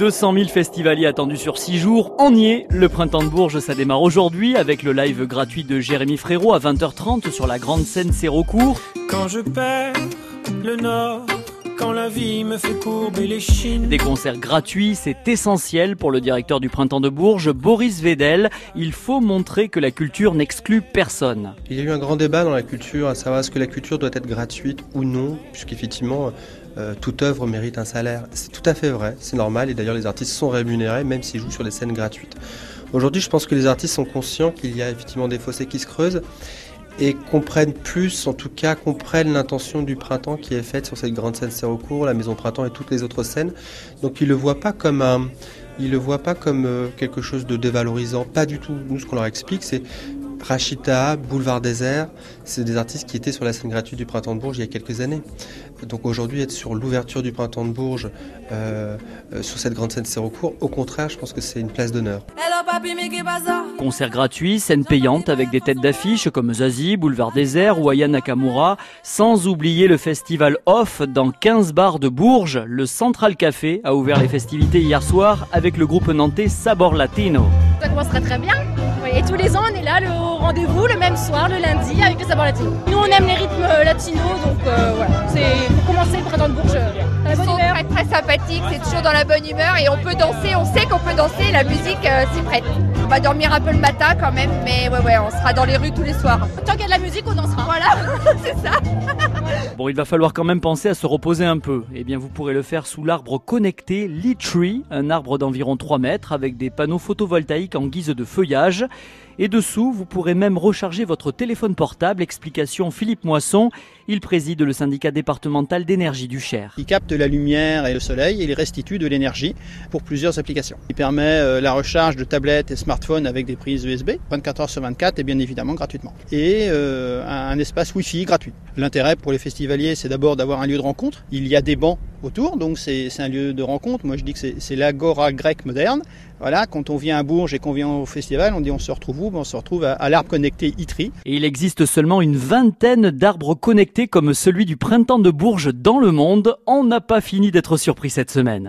200 000 festivaliers attendus sur 6 jours. On y est, le Printemps de Bourges, ça démarre aujourd'hui avec le live gratuit de Jérémy Frérot à 20h30 sur la grande scène Sérocourt. Quand je perds le nord, quand la vie me fait courber les chines. Des concerts gratuits, c'est essentiel pour le directeur du Printemps de Bourges, Boris Védel. Il faut montrer que la culture n'exclut personne. Il y a eu un grand débat dans la culture, à savoir est-ce que la culture doit être gratuite ou non, puisqu'effectivement, toute œuvre mérite un salaire. C'est tout à fait vrai, c'est normal, et d'ailleurs les artistes sont rémunérés, même s'ils jouent sur des scènes gratuites. Aujourd'hui, je pense que les artistes sont conscients qu'il y a effectivement des fossés qui se creusent, et comprennent plus, en tout cas comprennent l'intention du printemps qui est faite sur cette grande scène Sérocourt, la Maison Printemps et toutes les autres scènes. Donc ils ne le voient pas comme quelque chose de dévalorisant, pas du tout. Nous, ce qu'on leur explique, c'est Rachita, Boulevard Désert, c'est des artistes qui étaient sur la scène gratuite du Printemps de Bourges il y a quelques années. Donc aujourd'hui, être sur l'ouverture du Printemps de Bourges, sur cette grande scène Sérocourt, au contraire, je pense que c'est une place d'honneur. Concerts gratuits, scènes payantes avec des têtes d'affiche comme Zazi, Boulevard Désert ou Ayana Kamura, sans oublier le festival Off dans 15 bars de Bourges. Le Central Café a ouvert les festivités hier soir avec le groupe nantais Sabor Latino. Ça commencerait très bien. Et tous les ans, on est là, au rendez-vous, le même soir, le lundi, avec le Sabor Latino. Nous, on aime les rythmes latinos, donc voilà, c'est pour commencer le Printemps de Bourges. Ils sont très sympathiques, c'est toujours dans la bonne humeur, et on peut danser, on sait qu'on peut danser, la musique s'y prête. On va dormir un peu le matin quand même, mais ouais, on sera dans les rues tous les soirs. Tant qu'il y a de la musique, on dansera. Voilà, c'est ça. Bon, il va falloir quand même penser à se reposer un peu. Eh bien, vous pourrez le faire sous l'arbre connecté l'E-Tree, un arbre d'environ 3 mètres avec des panneaux photovoltaïques en guise de feuillage. Et dessous, vous pourrez même recharger votre téléphone portable. Explication Philippe Moisson, il préside le syndicat départemental d'énergie du Cher. Il capte la lumière et le soleil et il restitue de l'énergie pour plusieurs applications. Il permet la recharge de tablettes et smartphones avec des prises USB, 24h/24 et bien évidemment gratuitement. Et un espace Wi-Fi gratuit. L'intérêt pour les festivaliers, c'est d'abord d'avoir un lieu de rencontre. Il y a des bancs autour, donc c'est un lieu de rencontre. Moi, je dis que c'est l'agora grecque moderne. Voilà, quand on vient à Bourges et qu'on vient au festival, on dit on se retrouve où? On se retrouve à l'arbre connecté E-Tree. Et il existe seulement une vingtaine d'arbres connectés comme celui du Printemps de Bourges dans le monde. On n'a pas fini d'être surpris cette semaine.